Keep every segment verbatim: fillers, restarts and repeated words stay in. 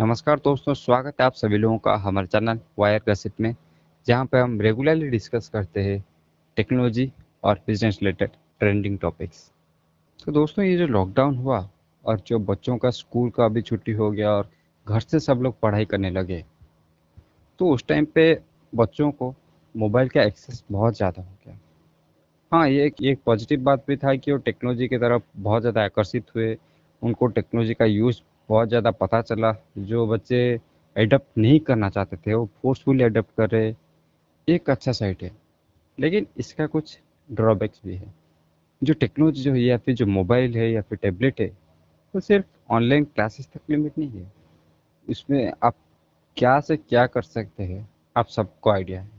नमस्कार दोस्तों, स्वागत है आप सभी लोगों का हमारे चैनल वायर गैजेट में, जहां पर हम रेगुलरली डिस्कस करते हैं टेक्नोलॉजी और बिजनेस रिलेटेड ट्रेंडिंग टॉपिक्स। तो दोस्तों, ये जो लॉकडाउन हुआ और जो बच्चों का स्कूल का अभी छुट्टी हो गया और घर से सब लोग पढ़ाई करने लगे, तो उस टाइम पे बच्चों को मोबाइल का एक्सेस बहुत ज़्यादा हो गया। हाँ, ये एक पॉजिटिव बात भी था कि वो टेक्नोलॉजी की तरफ बहुत ज़्यादा आकर्षित हुए, उनको टेक्नोलॉजी का यूज़ बहुत ज़्यादा पता चला। जो बच्चे एडप्ट नहीं करना चाहते थे वो फोर्सफुली एडप्ट कर रहे, एक अच्छा साइड है। लेकिन इसका कुछ ड्रॉबैक्स भी है। जो टेक्नोलॉजी जो है या फिर जो मोबाइल है या फिर टैबलेट है, वो तो सिर्फ ऑनलाइन क्लासेस तक लिमिट नहीं है। इसमें आप क्या से क्या कर सकते हैं आप सबको आइडिया है।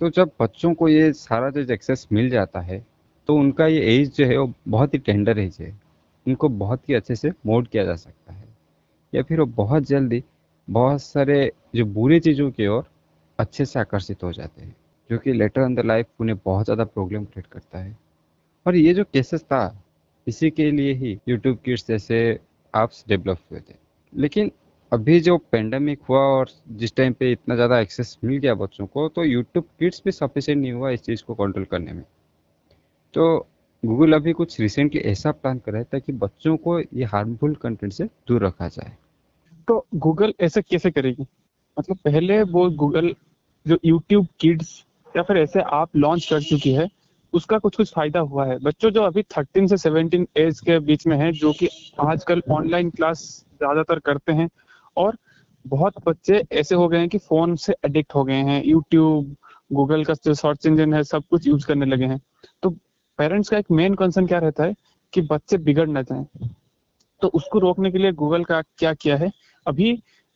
तो जब बच्चों को ये सारा जो एक्सेस मिल जाता है, तो उनका ये एज जो है वो बहुत ही टेंडर एज है, उनको बहुत ही अच्छे से मोड किया जा सकता है, या फिर वो बहुत जल्दी बहुत सारे जो बुरी चीज़ों की ओर अच्छे से आकर्षित हो जाते हैं, जो कि लेटर इन द लाइफ उन्हें बहुत ज़्यादा प्रॉब्लम क्रिएट करता है। और ये जो केसेस था, इसी के लिए ही यूट्यूब किड्स जैसे ऐप्स डेवलप हुए थे। लेकिन अभी जो पेंडेमिक हुआ और जिस टाइम पे इतना ज़्यादा एक्सेस मिल गया बच्चों को, तो यूट्यूब किड्स भी सफिशेंट नहीं हुआ इस चीज़ को कंट्रोल करने में। तो गूगल अभी कुछ रिसेंटली ऐसा प्लान कर रहा है ताकि बच्चों को ये हार्मफुल कंटेंट से दूर रखा जाए। तो गूगल ऐसा कैसे करेगी? मतलब पहले वो गूगल जो यूट्यूब किड्स या फिर ऐसे आप लॉन्च कर चुकी है, उसका कुछ कुछ फायदा हुआ है। बच्चों जो अभी थर्टीन से सेवेंटीन एज के बीच में हैं, जो कि आजकल ऑनलाइन क्लास ज़्यादातर करते हैं, और बहुत बच्चे ऐसे हो गए हैं कि फ़ोन से एडिक्ट हो गए हैं, यूट्यूब गूगल का जो सर्च इंजन है सब कुछ यूज करने लगे हैं। तो पेरेंट्स का एक मेन कंसर्न क्या रहता है कि बच्चे बिगड़ ना जाएं, तो उसको रोकने के लिए गूगल का क्या किया है, अभी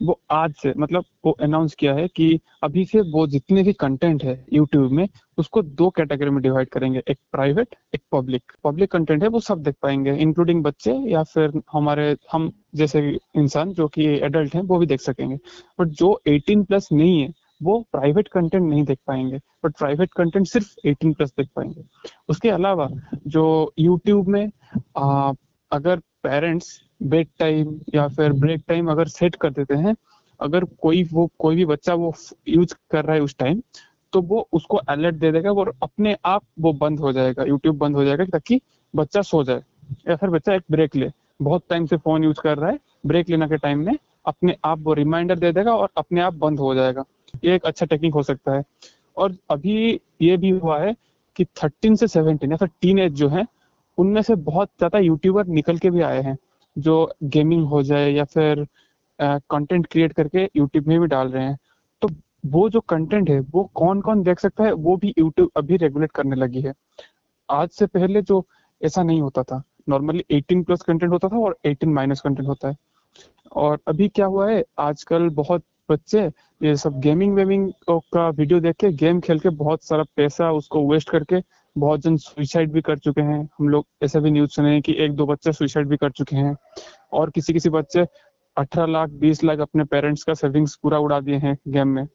वो आज से मतलब वो अनाउंस किया है कि अभी से वो जितने भी कंटेंट है यूट्यूब में उसको दो कैटेगरी में डिवाइड करेंगे, एक प्राइवेट एक पब्लिक। पब्लिक कंटेंट है वो सब देख पाएंगे, इंक्लूडिंग बच्चे या फिर हमारे हम जैसे इंसान जो कि एडल्ट हैं वो भी देख सकेंगे। बट जो एटीन प्लस नहीं है वो प्राइवेट कंटेंट नहीं देख पाएंगे, बट प्राइवेट कंटेंट सिर्फ एटीन प्लस देख पाएंगे। उसके अलावा जो यूट्यूब में आ, अगर पेरेंट्स बेड टाइम या फिर ब्रेक टाइम अगर सेट कर देते हैं, अगर कोई वो कोई भी बच्चा वो यूज कर रहा है उस टाइम, तो वो उसको अलर्ट दे देगा और अपने आप वो बंद हो जाएगा, यूट्यूब बंद हो जाएगा, ताकि बच्चा सो जाए या फिर बच्चा एक ब्रेक ले। बहुत टाइम से फोन यूज कर रहा है, ब्रेक लेने के टाइम में अपने आप वो रिमाइंडर दे देगा और अपने आप बंद हो जाएगा। ये एक अच्छा टेक्निक हो सकता है। और अभी ये भी हुआ है कि थर्टीन से सेवेंटीन या फिर टीन एज जो है, उनमें से बहुत ज़्यादा यूट्यूबर निकल के भी आए हैं, जो गेमिंग हो जाए या फिर कंटेंट क्रिएट करके यूट्यूब में भी डाल रहे हैं। तो वो जो कंटेंट है वो कौन कौन देख सकता है, वो भी यूट्यूब अभी रेगुलेट करने लगी है। आज से पहले जो ऐसा नहीं होता था, नॉर्मली एटीन प्लस कंटेंट होता था और एटीन माइनस कंटेंट होता है। और अभी क्या हुआ है, आजकल बहुत बच्चे ये सब गेमिंग वेमिंग का वीडियो देख के, गेम खेल के बहुत सारा पैसा उसको वेस्ट करके बहुत जन सुसाइड भी कर चुके हैं। हम लोग ऐसे भी न्यूज सुने हैं कि एक दो बच्चे सुसाइड भी कर चुके हैं, और किसी किसी बच्चे अठारह लाख बीस लाख अपने पेरेंट्स का सेविंग्स पूरा उड़ा दिए हैं गेम में।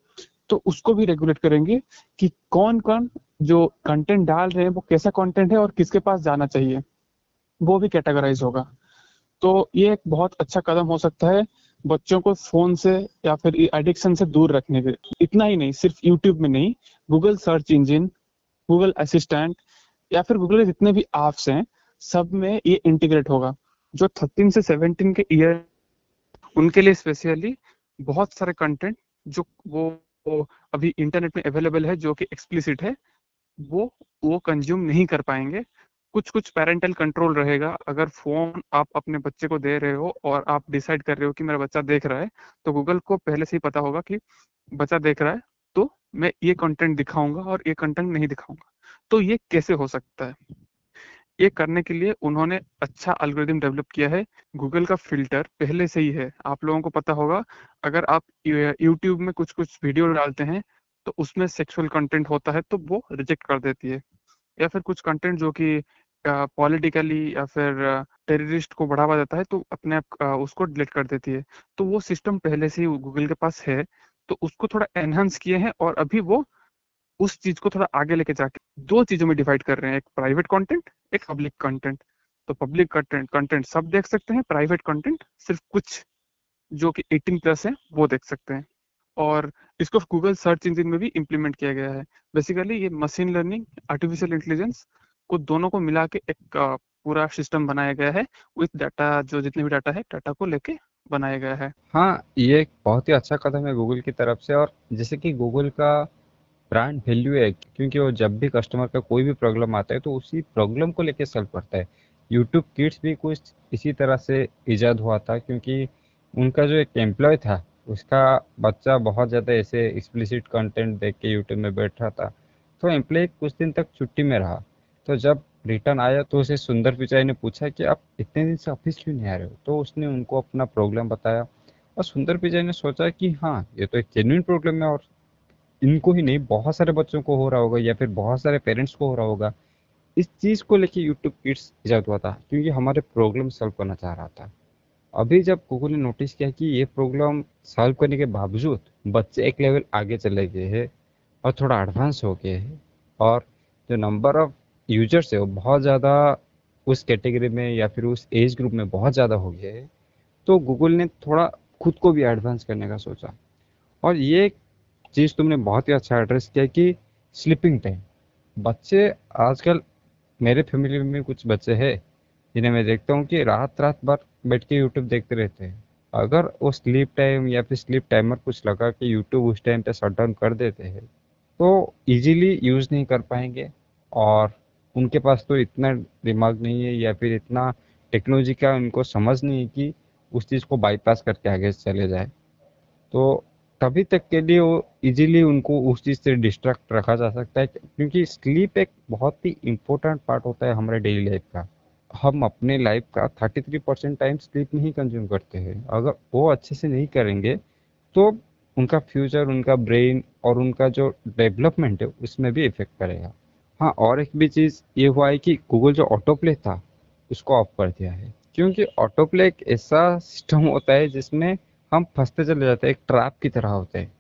तो उसको भी रेगुलेट करेंगे कि कौन कौन जो कंटेंट डाल रहे हैं वो कैसा कंटेंट है और किसके पास जाना चाहिए, वो भी कैटेगराइज होगा। तो ये एक बहुत अच्छा कदम हो सकता है बच्चों को फोन से या फिर एडिक्शन से दूर रखने के। इतना ही नहीं, सिर्फ यूट्यूब में नहीं, Google search engine, Google assistant या फिर गूगल के जितने भी ऐप्स हैं सब में ये इंटीग्रेट होगा। जो थर्टीन से सेवेंटीन के ईयर, उनके लिए स्पेशली बहुत सारे कंटेंट जो वो, वो अभी इंटरनेट में अवेलेबल है जो कि एक्सप्लिसिट है, वो वो कंज्यूम नहीं कर पाएंगे। कुछ कुछ पेरेंटल कंट्रोल रहेगा। अगर फोन आप अपने बच्चे को दे रहे हो और आप डिसाइड कर रहे हो कि मेरा बच्चा देख रहा है, तो गूगल को पहले से ही पता होगा कि बच्चा देख रहा है, तो मैं ये कंटेंट दिखाऊंगा और ये कंटेंट नहीं दिखाऊंगा। तो ये कैसे हो सकता है? ये करने के लिए उन्होंने अच्छा एल्गोरिथम डेवलप किया है। गूगल का फिल्टर पहले से ही है, आप लोगों को पता होगा। अगर आप यूट्यूब में कुछ कुछ वीडियो डालते हैं तो उसमें सेक्सुअल कंटेंट होता है तो वो रिजेक्ट कर देती है, या फिर कुछ कंटेंट जो कि पॉलिटिकली या फिर टेररिस्ट को बढ़ावा देता है तो अपने आप उसको डिलीट कर देती है। तो वो सिस्टम पहले से ही गूगल के पास है, तो उसको थोड़ा एनहांस किए हैं और अभी वो उस चीज को थोड़ा आगे लेके जाके दो चीजों में डिवाइड कर रहे हैं, एक प्राइवेट कंटेंट एक पब्लिक कंटेंट। तो पब्लिक कंटेंट कंटेंट सब देख सकते हैं, प्राइवेट कंटेंट सिर्फ कुछ जो कि अठारह प्लस है वो देख सकते हैं। और इसको गूगल सर्च इंजिन में भी इम्प्लीमेंट किया गया है। बेसिकली ये मशीन लर्निंग, आर्टिफिशियल इंटेलिजेंस को दोनों को मिला के एक पूरा सिस्टम बनाया गया है विथ डाटा, जो जितने भी डाटा है डाटा को लेके बनाया गया है। हाँ, ये एक बहुत ही अच्छा कदम है गूगल की तरफ से। और जैसे कि गूगल का ब्रांड वैल्यू है, क्योंकि वो जब भी कस्टमर का कोई भी प्रॉब्लम आता है तो उसी प्रॉब्लम को लेके सॉल्व करता है। यूट्यूब किड्स भी कुछ इसी तरह से ईजाद हुआ था, क्योंकि उनका जो एक एम्प्लॉय था उसका बच्चा बहुत ज़्यादा ऐसे एक्सप्लिसिट कंटेंट देख के यूट्यूब में बैठ रहा था, तो एम्प्लॉय कुछ दिन तक छुट्टी में रहा। तो जब रिटर्न आया तो उसे सुंदर पिचाई ने पूछा कि आप इतने दिन से ऑफिस क्यों नहीं आ रहे हो, तो उसने उनको अपना प्रॉब्लम बताया। और सुंदर पिचाई ने सोचा कि हाँ, ये तो एक जेन्युइन प्रॉब्लम है और इनको ही नहीं बहुत सारे बच्चों को हो रहा होगा या फिर बहुत सारे पेरेंट्स को हो रहा होगा। इस चीज़ को लेके यूट्यूब किड्स ईजाद हुआ था, क्योंकि हमारे प्रॉब्लम सॉल्व करना चाह रहा था। अभी जब गूगल ने नोटिस किया कि ये प्रॉब्लम सॉल्व करने के बावजूद बच्चे एक लेवल आगे चले गए हैं और थोड़ा एडवांस हो गए हैं, और जो नंबर ऑफ यूजर्स है वो बहुत ज़्यादा उस कैटेगरी में या फिर उस एज ग्रुप में बहुत ज़्यादा हो गया है, तो गूगल ने थोड़ा खुद को भी एडवांस करने का सोचा। और ये चीज़ तुमने बहुत ही अच्छा एड्रेस किया कि स्लीपिंग टाइम। बच्चे आजकल, मेरे फैमिली में कुछ बच्चे हैं जिन्हें मैं देखता हूँ कि रात रात भर बैठ के यूट्यूब देखते रहते हैं। अगर वो स्लीप टाइम या फिर स्लीप टाइमर कुछ लगा के यूट्यूब उस टाइम पे शट डाउन कर देते हैं तो इजीली यूज़ नहीं कर पाएंगे, और उनके पास तो इतना दिमाग नहीं है या फिर इतना टेक्नोलॉजी का उनको समझ नहीं है कि उस चीज़ को बाईपास करके आगे चले जाए। तो तभी तक के लिए वो इजीली उनको उस चीज़ से डिस्ट्रैक्ट रखा जा सकता है, क्योंकि स्लीप एक बहुत ही इम्पोर्टेंट पार्ट होता है हमारे डेली लाइफ का। हम अपने लाइफ का तैंतीस परसेंट टाइम स्लीप नहीं कंज्यूम करते हैं। अगर वो अच्छे से नहीं करेंगे तो उनका फ्यूचर, उनका ब्रेन और उनका जो डेवलपमेंट है उसमें भी इफेक्ट करेगा। हाँ, और एक भी चीज़ ये हुआ है कि गूगल जो ऑटो प्ले था उसको ऑफ कर दिया है, क्योंकि ऑटो प्ले एक ऐसा सिस्टम होता है जिसमें हम फंसते चले जाते हैं, एक ट्रैप की तरह होते हैं।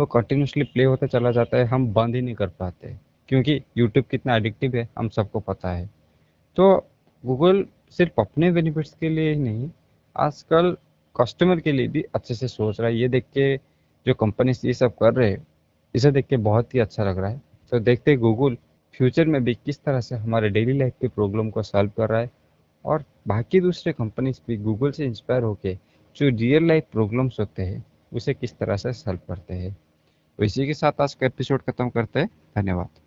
वो कंटिन्यूसली प्ले होता चला जाता है, हम बंद ही नहीं कर पाते, क्योंकि यूट्यूब कितना एडिक्टिव है हम सबको पता है। तो गूगल सिर्फ अपने बेनिफिट्स के लिए ही नहीं, आजकल कस्टमर के लिए भी अच्छे से सोच रहा है। ये देख के जो कंपनीज ये सब कर रहे हैं, इसे देख के बहुत ही अच्छा लग रहा है। तो देखते हैं गूगल फ्यूचर में भी किस तरह से हमारे डेली लाइफ के प्रॉब्लम को सॉल्व कर रहा है, और बाकी दूसरे कंपनीज भी गूगल से इंस्पायर होकर जो रियल लाइफ प्रॉब्लम्स होते हैं उसे किस तरह से सॉल्व करते हैं। तो इसी के साथ आज का एपिसोड खत्म करते हैं। धन्यवाद।